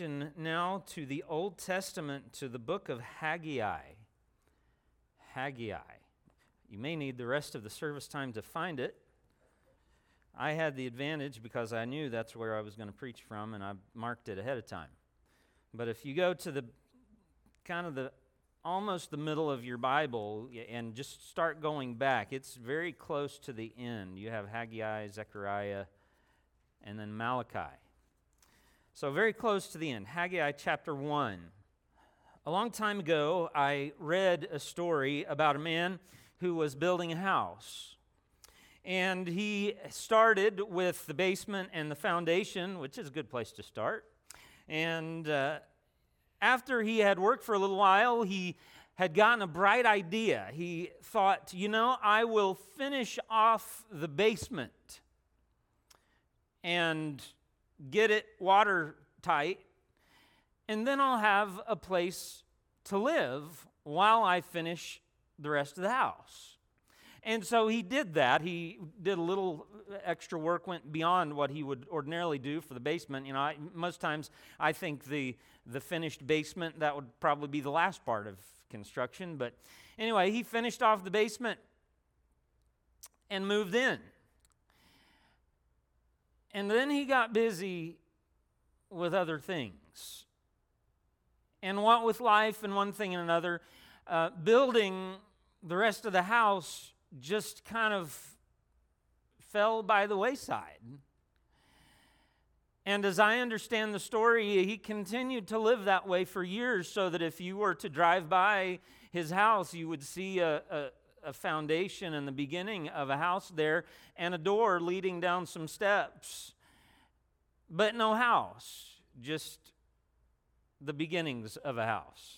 Now to the Old Testament, to the book of Haggai. Haggai. You may need the rest of the service time to find it. I had the advantage because I knew that's where I was going to preach from, and I marked it ahead of time. But if you go to the kind of the almost the middle of your Bible and just start going back, it's very close to the end. You have Haggai, Zechariah, and then Malachi. So very close to the end, Haggai chapter 1. A long time ago, I read a story about a man who was building a house. And he started with the basement and the foundation, which is a good place to start. And after he had worked for a little while, he had gotten a bright idea. He thought, you know, I will finish off the basement and get it watertight, and then I'll have a place to live while I finish the rest of the house. And so he did that. He did a little extra work, went beyond what he would ordinarily do for the basement. You know, most times I think the finished basement, that would probably be the last part of construction. But anyway, he finished off the basement and moved in. And then he got busy with other things. And what with life and one thing and another, building the rest of the house just kind of fell by the wayside. And as I understand the story, he continued to live that way for years, so that if you were to drive by his house, you would see a foundation and the beginning of a house there, and a door leading down some steps, but no house, just the beginnings of a house.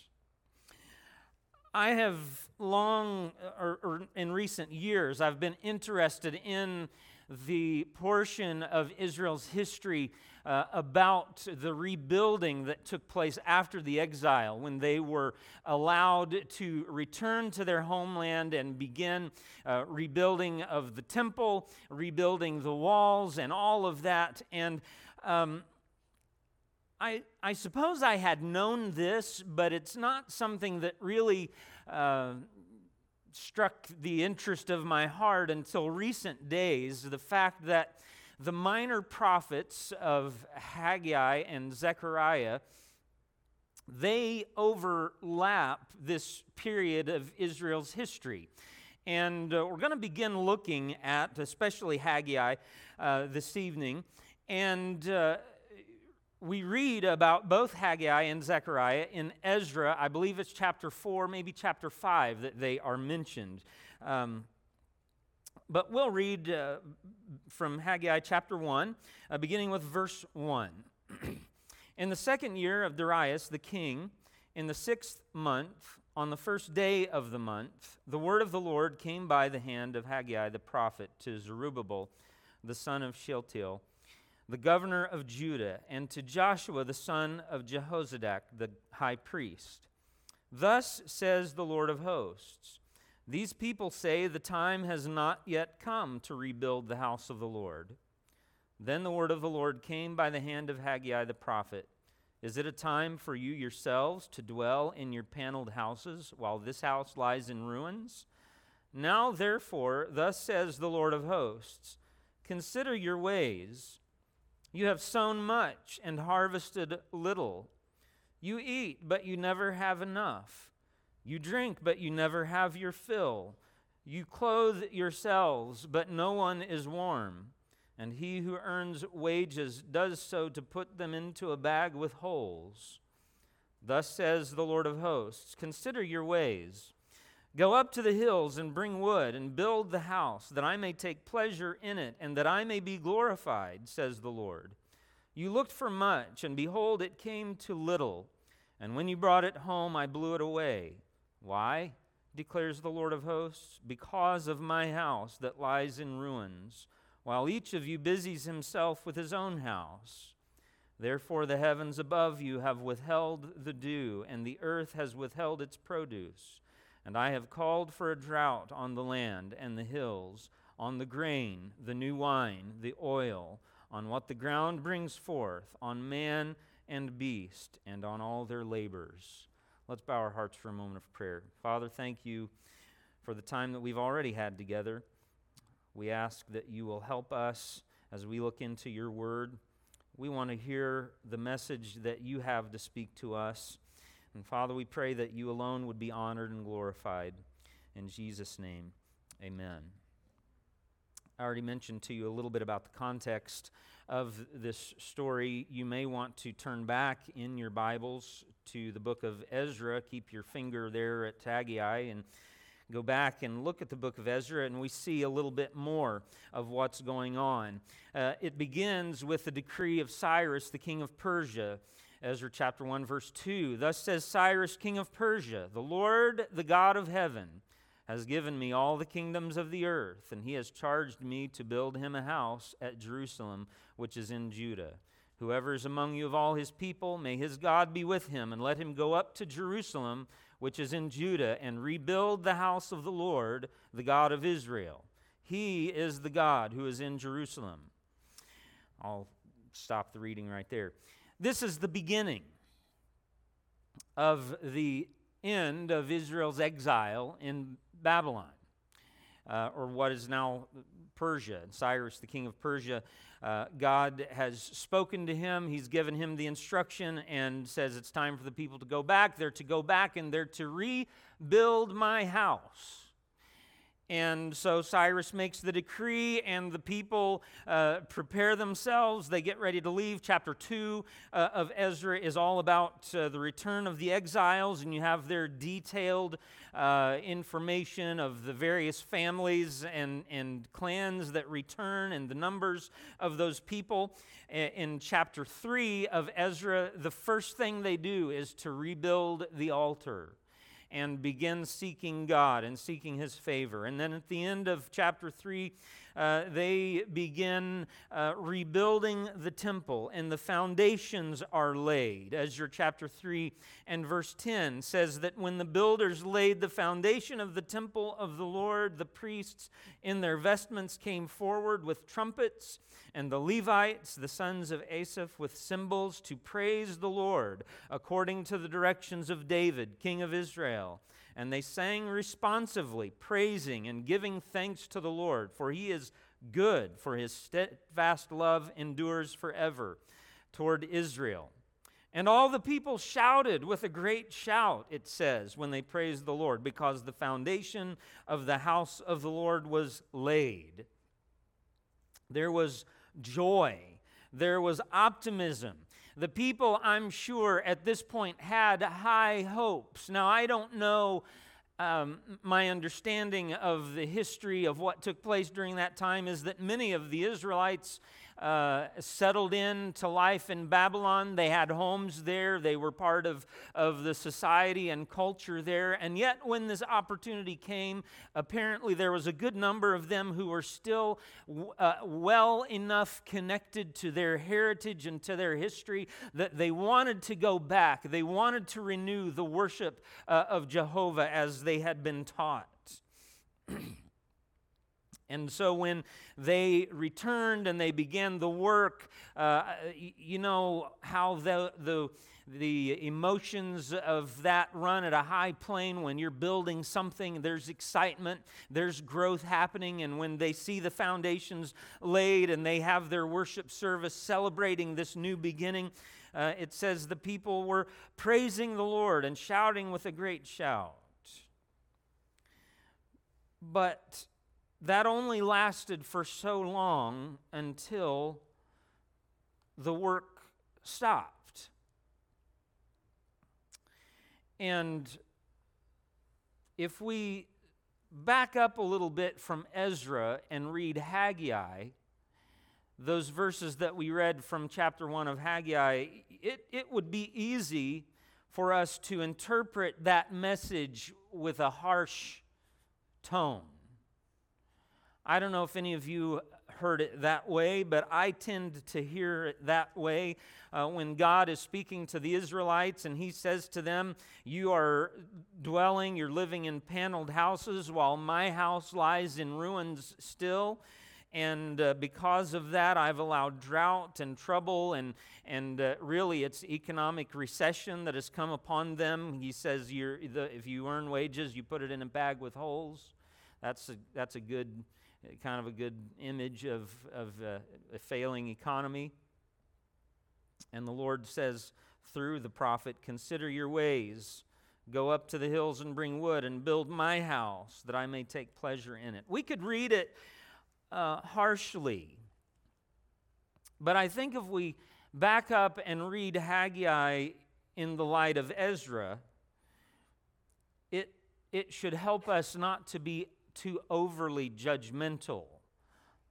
I have long, or in recent years, I've been interested in the portion of Israel's history about the rebuilding that took place after the exile, when they were allowed to return to their homeland and begin rebuilding of the temple, rebuilding the walls, and all of that. And I suppose I had known this, but it's not something that really struck the interest of my heart until recent days, the fact that the minor prophets of Haggai and Zechariah, they overlap this period of Israel's history. And we're going to begin looking at, especially Haggai, this evening. And we read about both Haggai and Zechariah in Ezra. I believe it's chapter 4, maybe chapter 5 that they are mentioned. But we'll read from Haggai chapter 1, beginning with verse 1. In the second year of Darius the king, in the 6th month, on the first day of the month, the word of the Lord came by the hand of Haggai the prophet to Zerubbabel, the son of Shealtiel, the governor of Judah, and to Joshua the son of Jehozadak, the high priest. Thus says the Lord of hosts, these people say the time has not yet come to rebuild the house of the Lord. Then the word of the Lord came by the hand of Haggai the prophet. Is it a time for you yourselves to dwell in your paneled houses while this house lies in ruins? Now therefore, thus says the Lord of hosts, consider your ways. You have sown much and harvested little. You eat, but you never have enough. You drink, but you never have your fill. You clothe yourselves, but no one is warm. And he who earns wages does so to put them into a bag with holes. Thus says the Lord of hosts, consider your ways. Go up to the hills and bring wood and build the house, that I may take pleasure in it and that I may be glorified, says the Lord. You looked for much, and behold, it came to little. And when you brought it home, I blew it away. Why, declares the Lord of hosts, because of my house that lies in ruins, while each of you busies himself with his own house. Therefore the heavens above you have withheld the dew, and the earth has withheld its produce. And I have called for a drought on the land and the hills, on the grain, the new wine, the oil, on what the ground brings forth, on man and beast, and on all their labors. Let's bow our hearts for a moment of prayer. Father, thank you for the time that we've already had together. We ask that you will help us as we look into your word. We want to hear the message that you have to speak to us. And Father, we pray that you alone would be honored and glorified. In Jesus' name, amen. I already mentioned to you a little bit about the context of this story. You may want to turn back in your Bibles to the book of Ezra. Keep your finger there at Haggai and go back and look at the book of Ezra, and we see a little bit more of what's going on. It begins with the decree of Cyrus, the king of Persia. Ezra chapter 1, verse 2, "Thus says Cyrus, king of Persia, the Lord, the God of heaven, has given me all the kingdoms of the earth, and he has charged me to build him a house at Jerusalem, which is in Judah. Whoever is among you of all his people, may his God be with him, and let him go up to Jerusalem, which is in Judah, and rebuild the house of the Lord, the God of Israel. He is the God who is in Jerusalem." I'll stop the reading right there. This is the beginning of the end of Israel's exile in Babylon, or what is now Persia. And Cyrus, the king of Persia, God has spoken to him. He's given him the instruction and says it's time for the people to go back. They're to go back and they're to rebuild my house. And so Cyrus makes the decree, and the people prepare themselves. They get ready to leave. Chapter 2 of Ezra is all about the return of the exiles, and you have their detailed information of the various families and clans that return and the numbers of those people. In chapter 3 of Ezra, the first thing they do is to rebuild the altar and begin seeking God and seeking his favor. And then at the end of chapter 3, they begin rebuilding the temple, and the foundations are laid. Ezra chapter 3 and verse 10 says that when the builders laid the foundation of the temple of the Lord, the priests in their vestments came forward with trumpets, and the Levites, the sons of Asaph, with cymbals to praise the Lord according to the directions of David, king of Israel. And they sang responsively, praising and giving thanks to the Lord, for he is good, for his steadfast love endures forever toward Israel. And all the people shouted with a great shout, it says, when they praised the Lord, because the foundation of the house of the Lord was laid. There was joy. There was optimism. The people, I'm sure, at this point had high hopes. Now, I don't know my understanding of the history of what took place during that time is that many of the Israelites settled into life in Babylon. They had homes there. They were part of the society and culture there. And yet, when this opportunity came, apparently there was a good number of them who were still well enough connected to their heritage and to their history that they wanted to go back. They wanted to renew the worship of Jehovah as they had been taught. And so when they returned and they began the work, you know how the emotions of that run at a high plane. When you're building something, there's excitement, there's growth happening, and when they see the foundations laid and they have their worship service celebrating this new beginning, it says the people were praising the Lord and shouting with a great shout. But that only lasted for so long until the work stopped. And if we back up a little bit from Ezra and read Haggai, those verses that we read from chapter 1 of Haggai, it would be easy for us to interpret that message with a harsh tone. I don't know if any of you heard it that way, but I tend to hear it that way when God is speaking to the Israelites and he says to them, "You are dwelling, you're living in paneled houses while my house lies in ruins still." and because of that, I've allowed drought and trouble, and really it's economic recession that has come upon them. He says, if you earn wages, you put it in a bag with holes. That's a good kind of a good image of a failing economy. And the Lord says through the prophet, "Consider your ways. Go up to the hills and bring wood and build my house, that I may take pleasure in it." We could read it harshly, but I think if we back up and read Haggai in the light of Ezra, it should help us not to be too overly judgmental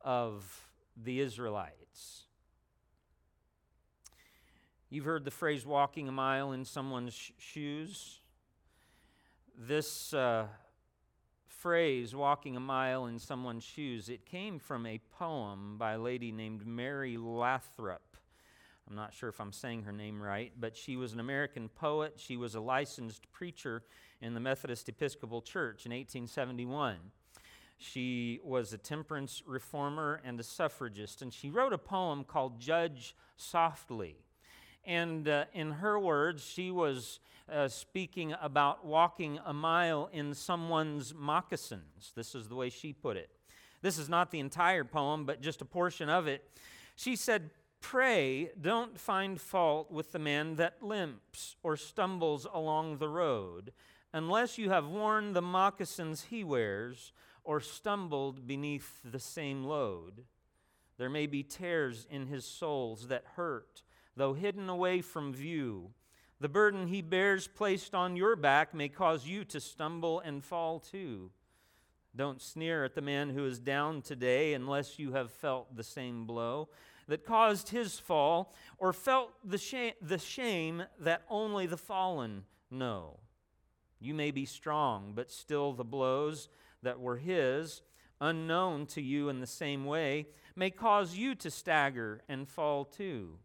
of the Israelites. You've heard the phrase "walking a mile in someone's shoes." This phrase, walking a mile in someone's shoes, it came from a poem by a lady named Mary Lathrop. I'm not sure if I'm saying her name right, but she was an American poet. She was a licensed preacher in the Methodist Episcopal Church in 1871. She was a temperance reformer and a suffragist, and she wrote a poem called "Judge Softly." And in her words, she was speaking about walking a mile in someone's moccasins. This is the way she put it. This is not the entire poem, but just a portion of it. She said, "Pray, don't find fault with the man that limps or stumbles along the road, unless you have worn the moccasins he wears or stumbled beneath the same load. There may be tears in his soles that hurt, though hidden away from view. The burden he bears placed on your back may cause you to stumble and fall too. Don't sneer at the man who is down today unless you have felt the same blow that caused his fall or felt the shame that only the fallen know. You may be strong, but still the blows that were his, unknown to you in the same way, may cause you to stagger and fall too.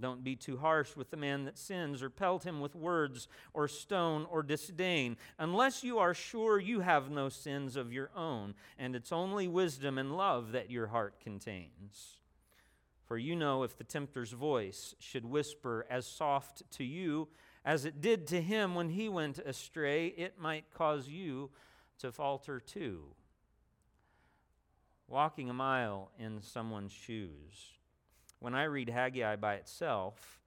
Don't be too harsh with the man that sins or pelt him with words or stone or disdain, unless you are sure you have no sins of your own, and it's only wisdom and love that your heart contains. For you know if the tempter's voice should whisper as soft to you as it did to him when he went astray, it might cause you to falter too." Walking a mile in someone's shoes. When I read Haggai by itself,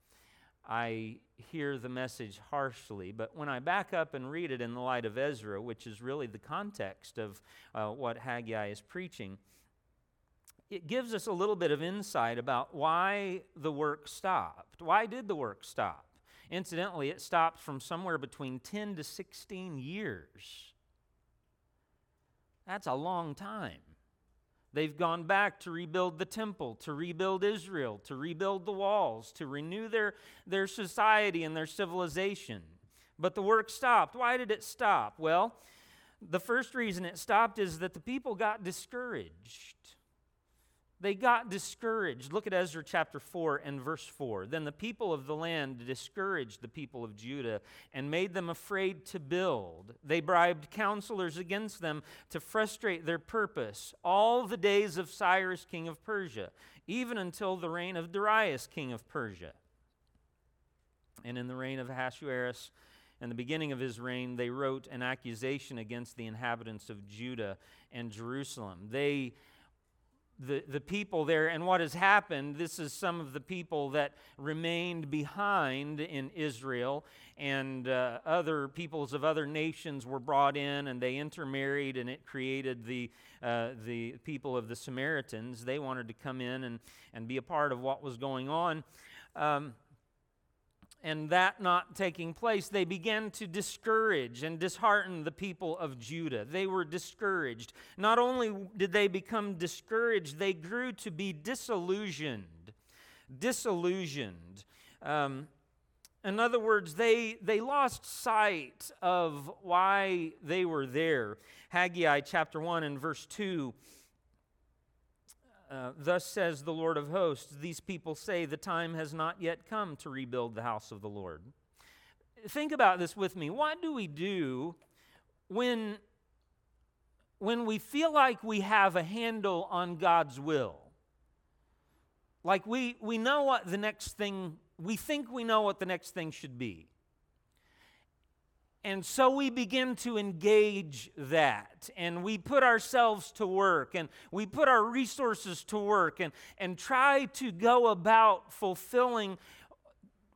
I hear the message harshly, but when I back up and read it in the light of Ezra, which is really the context of what Haggai is preaching, it gives us a little bit of insight about why the work stopped. Why did the work stop? Incidentally, it stopped from somewhere between 10 to 16 years. That's a long time. They've gone back to rebuild the temple, to rebuild Israel, to rebuild the walls, to renew their society and their civilization. But the work stopped. Why did it stop? Well, the first reason it stopped is that the people got discouraged. They got discouraged. Look at Ezra chapter 4 and verse 4. "Then the people of the land discouraged the people of Judah and made them afraid to build. They bribed counselors against them to frustrate their purpose all the days of Cyrus, king of Persia, even until the reign of Darius, king of Persia. And in the reign of Ahasuerus, in the beginning of his reign, they wrote an accusation against the inhabitants of Judah and Jerusalem." The people there, and what has happened, this is some of the people that remained behind in Israel, and other peoples of other nations were brought in, and they intermarried, and it created the people of the Samaritans. They wanted to come in and be a part of what was going on. And that not taking place, they began to discourage and dishearten the people of Judah. They were discouraged. Not only did they become discouraged, they grew to be disillusioned. In other words, they lost sight of why they were there. Haggai chapter 1 and verse 2. "Thus says the Lord of hosts, these people say the time has not yet come to rebuild the house of the Lord." Think about this with me. What do we do when when we feel like we have a handle on God's will, like we know what the next thing, we think we know what the next thing should be. And so we begin to engage that, and we put ourselves to work, and we put our resources to work, and try to go about fulfilling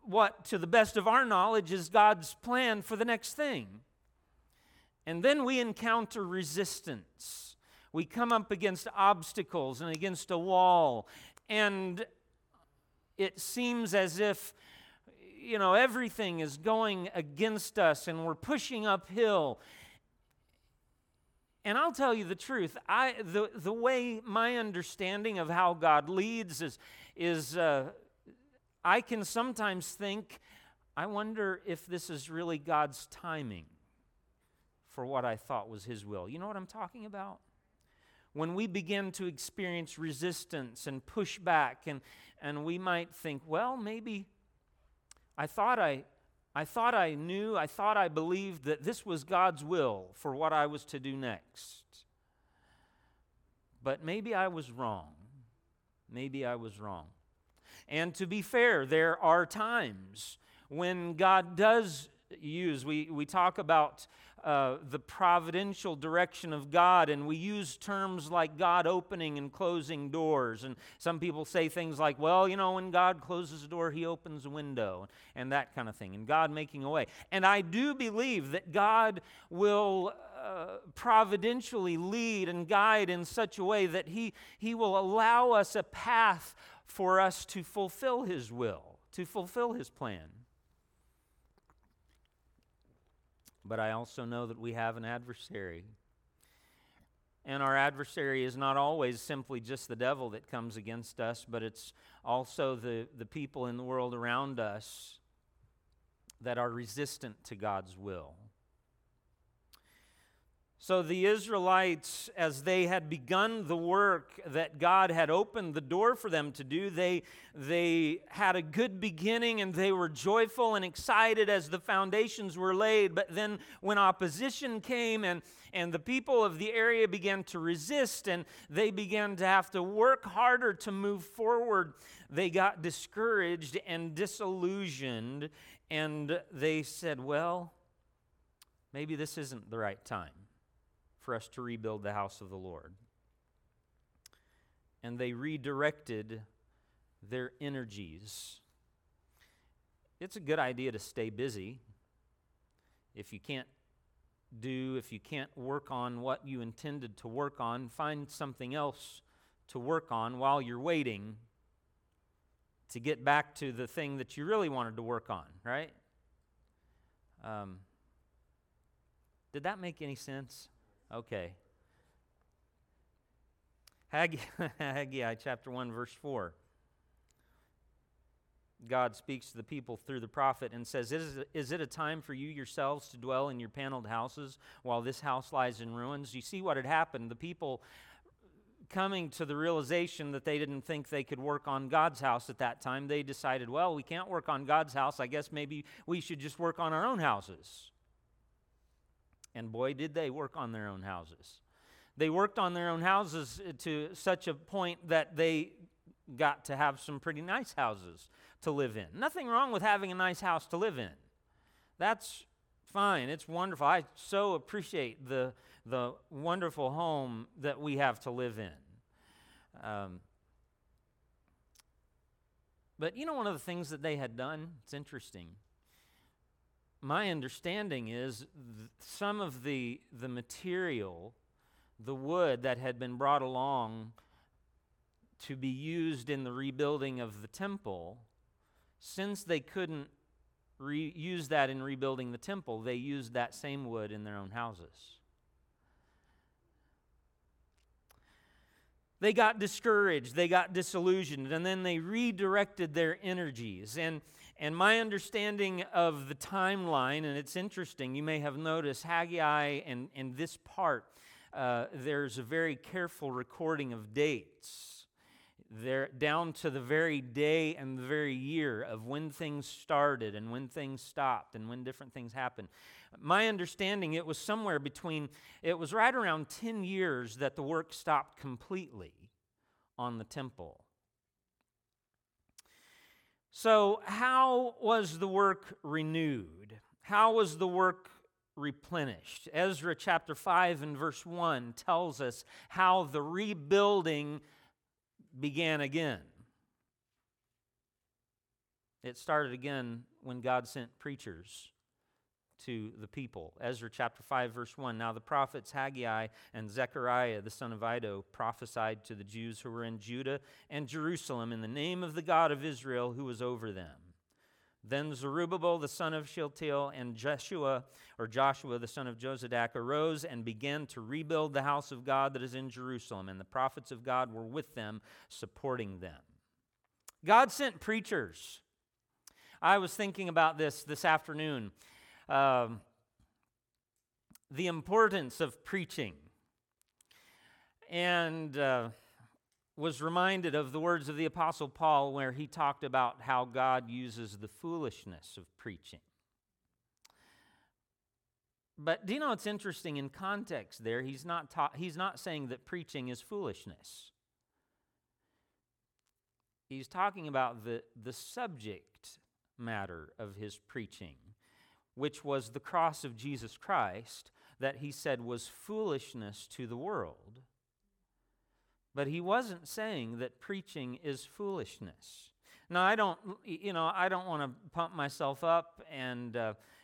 what, to the best of our knowledge, is God's plan for the next thing. And then we encounter resistance. We come up against obstacles and against a wall, and it seems as if, you know, everything is going against us and we're pushing uphill. And I'll tell you the truth, the way my understanding of how God leads is I can sometimes think, I wonder if this is really God's timing for what I thought was his will. You know what I'm talking about? When we begin to experience resistance and push back, and we might think, well, maybe I thought I believed that this was God's will for what I was to do next. But maybe I was wrong. Maybe I was wrong. And to be fair, there are times when God does use, we talk about the providential direction of God, and we use terms like God opening and closing doors. And some people say things like, well, you know, when God closes a door, he opens a window, and that kind of thing, and God making a way. And I do believe that God will providentially lead and guide in such a way that he will allow us a path for us to fulfill his will, to fulfill his plan. But I also know that we have an adversary. And our adversary is not always simply just the devil that comes against us, but it's also the people in the world around us that are resistant to God's will. So the Israelites, as they had begun the work that God had opened the door for them to do, they had a good beginning, and they were joyful and excited as the foundations were laid. But then when opposition came, and the people of the area began to resist, and they began to have to work harder to move forward, they got discouraged and disillusioned, and they said, well, maybe this isn't the right time for us to rebuild the house of the Lord. And they redirected their energies. It's a good idea to stay busy. If you can't work on what you intended to work on, find something else to work on while you're waiting to get back to the thing that you really wanted to work on, right? Did that make any sense? Okay. Haggai chapter 1, verse 4. God speaks to the people through the prophet and says, Is it a time for you yourselves to dwell in your paneled houses while this house lies in ruins? You see what had happened. The people coming to the realization that they didn't think they could work on God's house at that time, they decided, well, we can't work on God's house. I guess maybe we should just work on our own houses. And boy, did they work on their own houses. They worked on their own houses to such a point that they got to have some pretty nice houses to live in. Nothing wrong with having a nice house to live in. That's fine. It's wonderful. I so appreciate the wonderful home that we have to live in. But you know, one of the things that they had done, it's interesting. My understanding is some of the material, the wood that had been brought along to be used in the rebuilding of the temple, since they couldn't use that in rebuilding the temple, they used that same wood in their own houses. They got discouraged, they got disillusioned, and then they redirected their energies. And my understanding of the timeline, and it's interesting, you may have noticed Haggai and this part, there's a very careful recording of dates. They're down to the very day and the very year of when things started and when things stopped and when different things happened. My understanding, it was right around 10 years that the work stopped completely on the temple. So how was the work renewed? How was the work replenished? Ezra chapter 5 and verse 1 tells us how the rebuilding began again. It started again when God sent preachers to the people. Ezra chapter 5 verse 1. Now the prophets Haggai and Zechariah the son of Ido prophesied to the Jews who were in Judah and Jerusalem in the name of the God of Israel who was over them. Then Zerubbabel the son of Shealtiel and Joshua the son of Josadak arose and began to rebuild the house of God that is in Jerusalem, and the prophets of God were with them, supporting them. God sent preachers. I was thinking about this afternoon, the importance of preaching, and was reminded of the words of the Apostle Paul where he talked about how God uses the foolishness of preaching. But do you know it's interesting in context there? He's not saying that preaching is foolishness. He's talking about the subject matter of his preaching, which was the cross of Jesus Christ that he said was foolishness to the world. But he wasn't saying that preaching is foolishness. Now, I don't want to pump myself up and,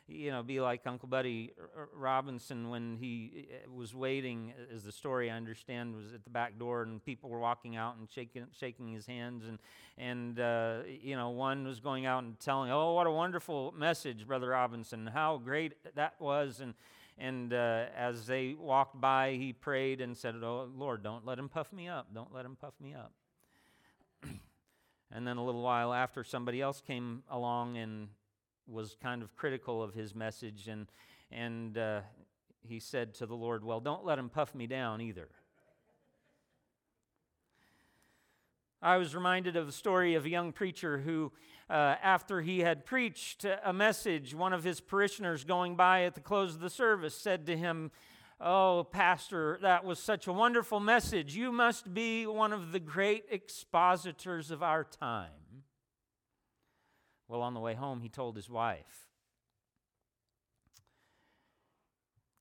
be like Uncle Buddy Robinson when he was waiting, as the story I understand was at the back door, and people were walking out and shaking his hands, and one was going out and telling, "Oh, what a wonderful message, Brother Robinson! How great that was!" And as they walked by, he prayed and said, "Oh, Lord, don't let him puff me up. Don't let him puff me up." And then a little while after, somebody else came along and was kind of critical of his message. And he said to the Lord, "Well, don't let him puff me down either." I was reminded of the story of a young preacher who, after he had preached a message, one of his parishioners going by at the close of the service said to him, "Oh, Pastor, that was such a wonderful message. You must be one of the great expositors of our time." Well, on the way home, he told his wife,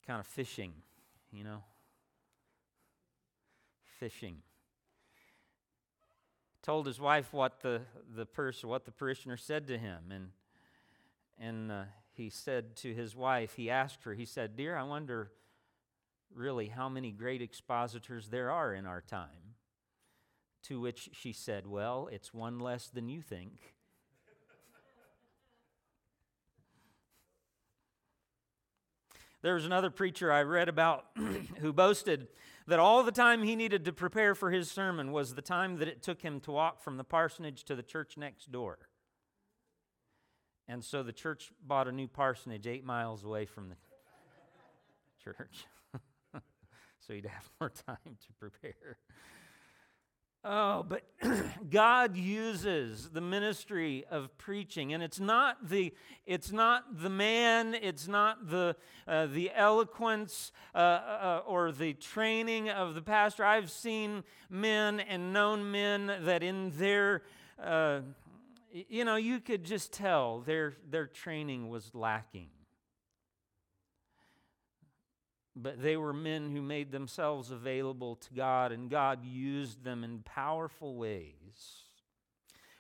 kind of fishing. Told his wife what the parishioner said to him, and he said to his wife, he asked her, he said, "Dear, I wonder really how many great expositors there are in our time." To which she said, "Well, it's one less than you think." There was another preacher I read about who boasted that all the time he needed to prepare for his sermon was the time that it took him to walk from the parsonage to the church next door. And so the church bought a new parsonage 8 miles away from the church. So he'd have more time to prepare. Oh, but God uses the ministry of preaching, and it's not the man, it's not the eloquence or the training of the pastor. I've seen men and known men that in their, you could just tell their training was lacking. But they were men who made themselves available to God, and God used them in powerful ways.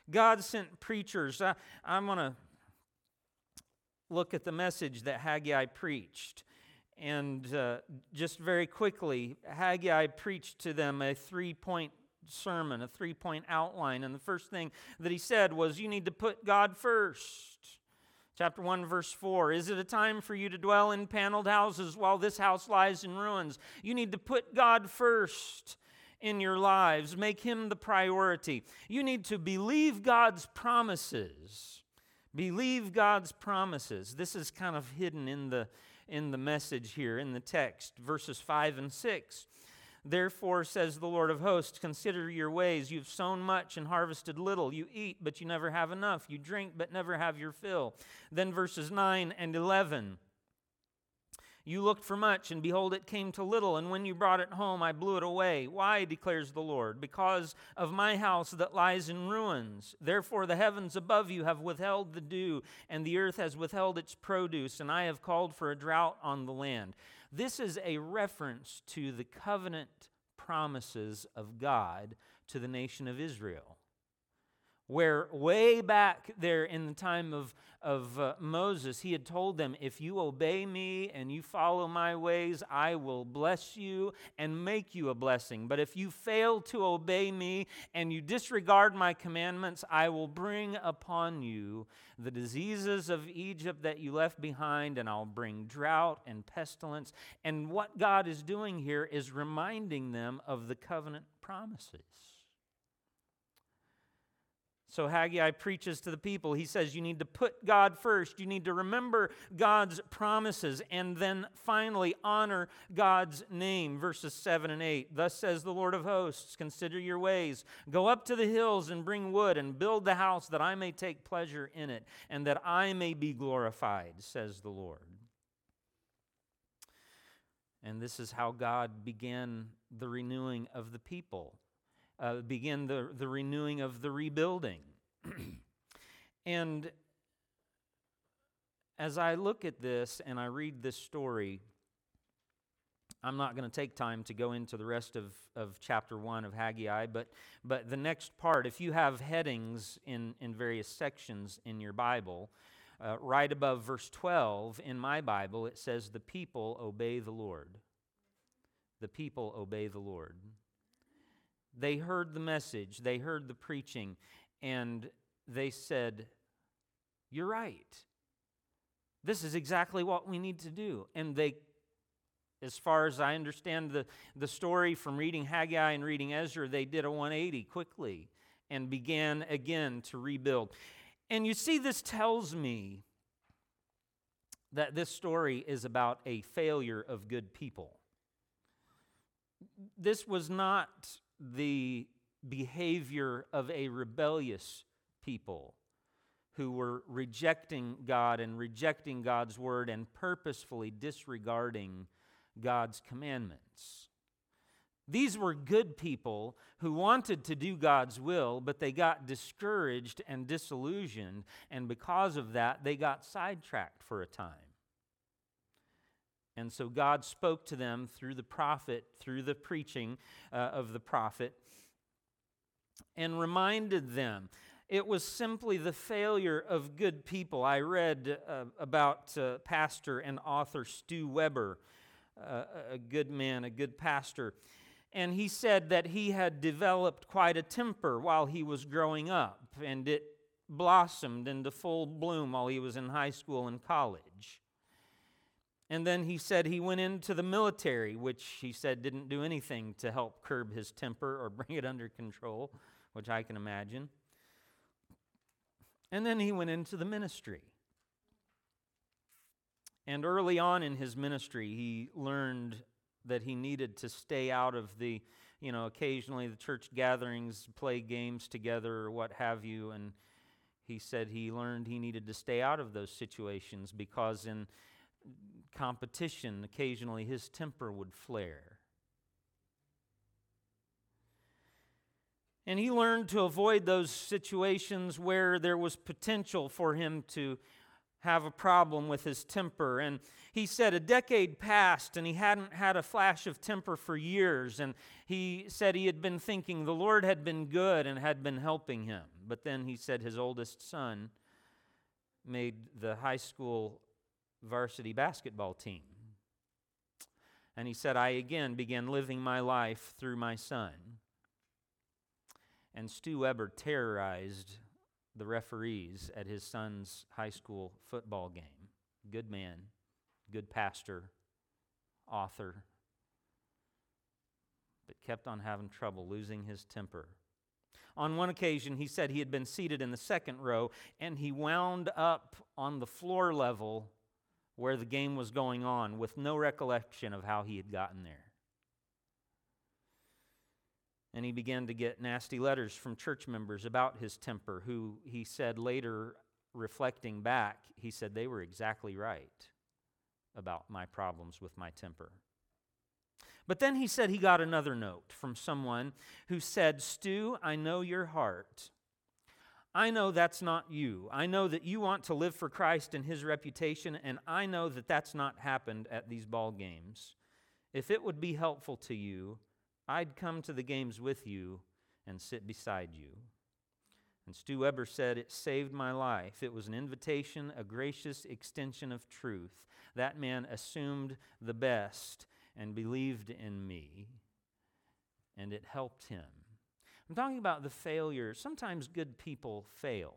God sent preachers. I'm going to look at the message that Haggai preached. And just very quickly, Haggai preached to them a three-point sermon, a three-point outline. And the first thing that he said was, you need to put God first. Chapter 1, verse 4, is it a time for you to dwell in paneled houses while this house lies in ruins? You need to put God first in your lives. Make Him the priority. You need to believe God's promises. Believe God's promises. This is kind of hidden in the message here, in the text. Verses 5 and 6. Therefore, says the Lord of hosts, consider your ways. You've sown much and harvested little. You eat, but you never have enough. You drink, but never have your fill. Then verses 9 and 11. You looked for much, and behold, it came to little, and when you brought it home, I blew it away. Why, declares the Lord? Because of my house that lies in ruins. Therefore the heavens above you have withheld the dew, and the earth has withheld its produce, and I have called for a drought on the land. This is a reference to the covenant promises of God to the nation of Israel, where way back there in the time of Moses, he had told them, if you obey me and you follow my ways, I will bless you and make you a blessing. But if you fail to obey me and you disregard my commandments, I will bring upon you the diseases of Egypt that you left behind, and I'll bring drought and pestilence. And what God is doing here is reminding them of the covenant promises. So Haggai preaches to the people. He says you need to put God first. You need to remember God's promises. And then finally honor God's name. Verses 7 and 8. Thus says the Lord of hosts, consider your ways. Go up to the hills and bring wood and build the house that I may take pleasure in it and that I may be glorified, says the Lord. And this is how God began the renewing of the people. Begin the renewing of the rebuilding. And as I look at this and I read this story, I'm not going to take time to go into the rest of chapter 1 of Haggai, but the next part, if you have headings in various sections in your Bible, right above verse 12 in my Bible, it says, the people obey the Lord. The people obey the Lord. They heard the message, they heard the preaching, and they said, you're right. This is exactly what we need to do. And they, as far as I understand the story from reading Haggai and reading Ezra, they did a 180 quickly and began again to rebuild. And you see, this tells me that this story is about a failure of good people. This was not the behavior of a rebellious people who were rejecting God and rejecting God's word and purposefully disregarding God's commandments. These were good people who wanted to do God's will, but they got discouraged and disillusioned, and because of that, they got sidetracked for a time. And so God spoke to them through the prophet, through the preaching of the prophet, and reminded them. It was simply the failure of good people. I read about pastor and author Stu Weber, a good man, a good pastor, and he said that he had developed quite a temper while he was growing up, and it blossomed into full bloom while he was in high school and college. And then he said he went into the military, which he said didn't do anything to help curb his temper or bring it under control, which I can imagine. And then he went into the ministry. And early on in his ministry, he learned that he needed to stay out of the, occasionally the church gatherings, play games together or what have you. And he said he learned he needed to stay out of those situations because in competition, occasionally his temper would flare. And he learned to avoid those situations where there was potential for him to have a problem with his temper. And he said a decade passed and he hadn't had a flash of temper for years. And he said he had been thinking the Lord had been good and had been helping him. But then he said his oldest son made the high school varsity basketball team. And he said, I again began living my life through my son. And Stu Weber terrorized the referees at his son's high school football game. Good man, good pastor, author, but kept on having trouble losing his temper. On one occasion, he said he had been seated in the second row, and he wound up on the floor level where the game was going on with no recollection of how he had gotten there. And he began to get nasty letters from church members about his temper, who he said later, reflecting back, he said they were exactly right about my problems with my temper. But then he said he got another note from someone who said, Stu, I know your heart. I know that's not you. I know that you want to live for Christ and his reputation, and I know that that's not happened at these ball games. If it would be helpful to you, I'd come to the games with you and sit beside you. And Stu Weber said, it saved my life. It was an invitation, a gracious extension of truth. That man assumed the best and believed in me, and it helped him. I'm talking about the failure. Sometimes good people fail.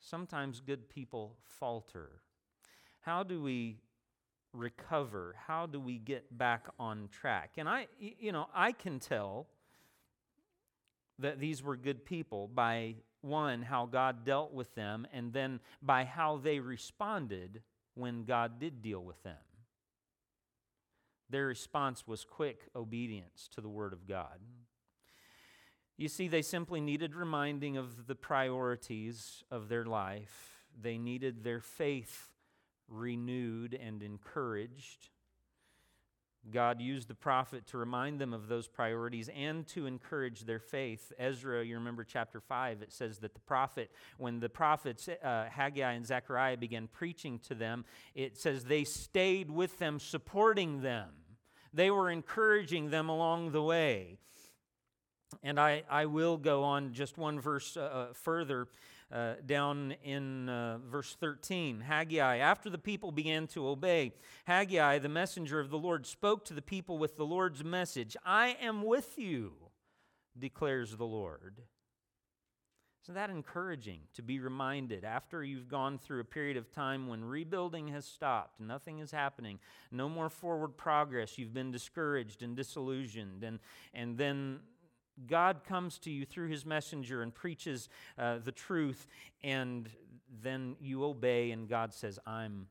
Sometimes good people falter. How do we recover? How do we get back on track? And I can tell that these were good people by, one, how God dealt with them, and then by how they responded when God did deal with them. Their response was quick obedience to the Word of God. You see, they simply needed reminding of the priorities of their life. They needed their faith renewed and encouraged. God used the prophet to remind them of those priorities and to encourage their faith. Ezra, you remember chapter 5, it says that when the prophets Haggai and Zechariah began preaching to them, it says they stayed with them, supporting them. They were encouraging them along the way. And I will go on just one verse further. Down in verse 13, Haggai, after the people began to obey, Haggai, the messenger of the Lord, spoke to the people with the Lord's message, I am with you, declares the Lord. Isn't that encouraging to be reminded after you've gone through a period of time when rebuilding has stopped, nothing is happening, no more forward progress, you've been discouraged and disillusioned, and then God comes to you through his messenger and preaches the truth, and then you obey, and God says, I'm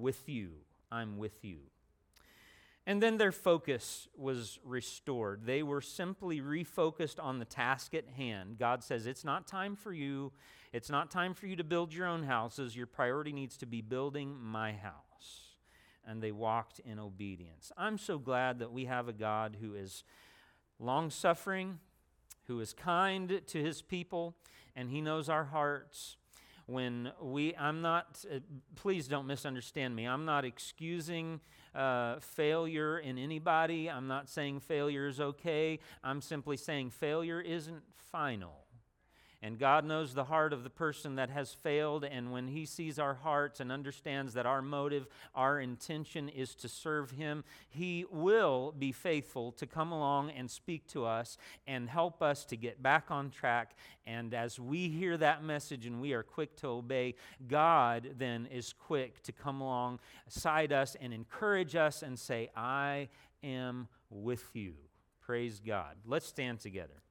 with you. I'm with you. And then their focus was restored. They were simply refocused on the task at hand. God says, it's not time for you. It's not time for you to build your own houses. Your priority needs to be building my house. And they walked in obedience. I'm so glad that we have a God who is long-suffering, who is kind to his people, and he knows our hearts. Please don't misunderstand me. I'm not excusing failure in anybody. I'm not saying failure is okay. I'm simply saying failure isn't final. And God knows the heart of the person that has failed, and when he sees our hearts and understands that our motive, our intention is to serve him, he will be faithful to come along and speak to us and help us to get back on track. And as we hear that message and we are quick to obey, God then is quick to come alongside us and encourage us and say, I am with you. Praise God. Let's stand together.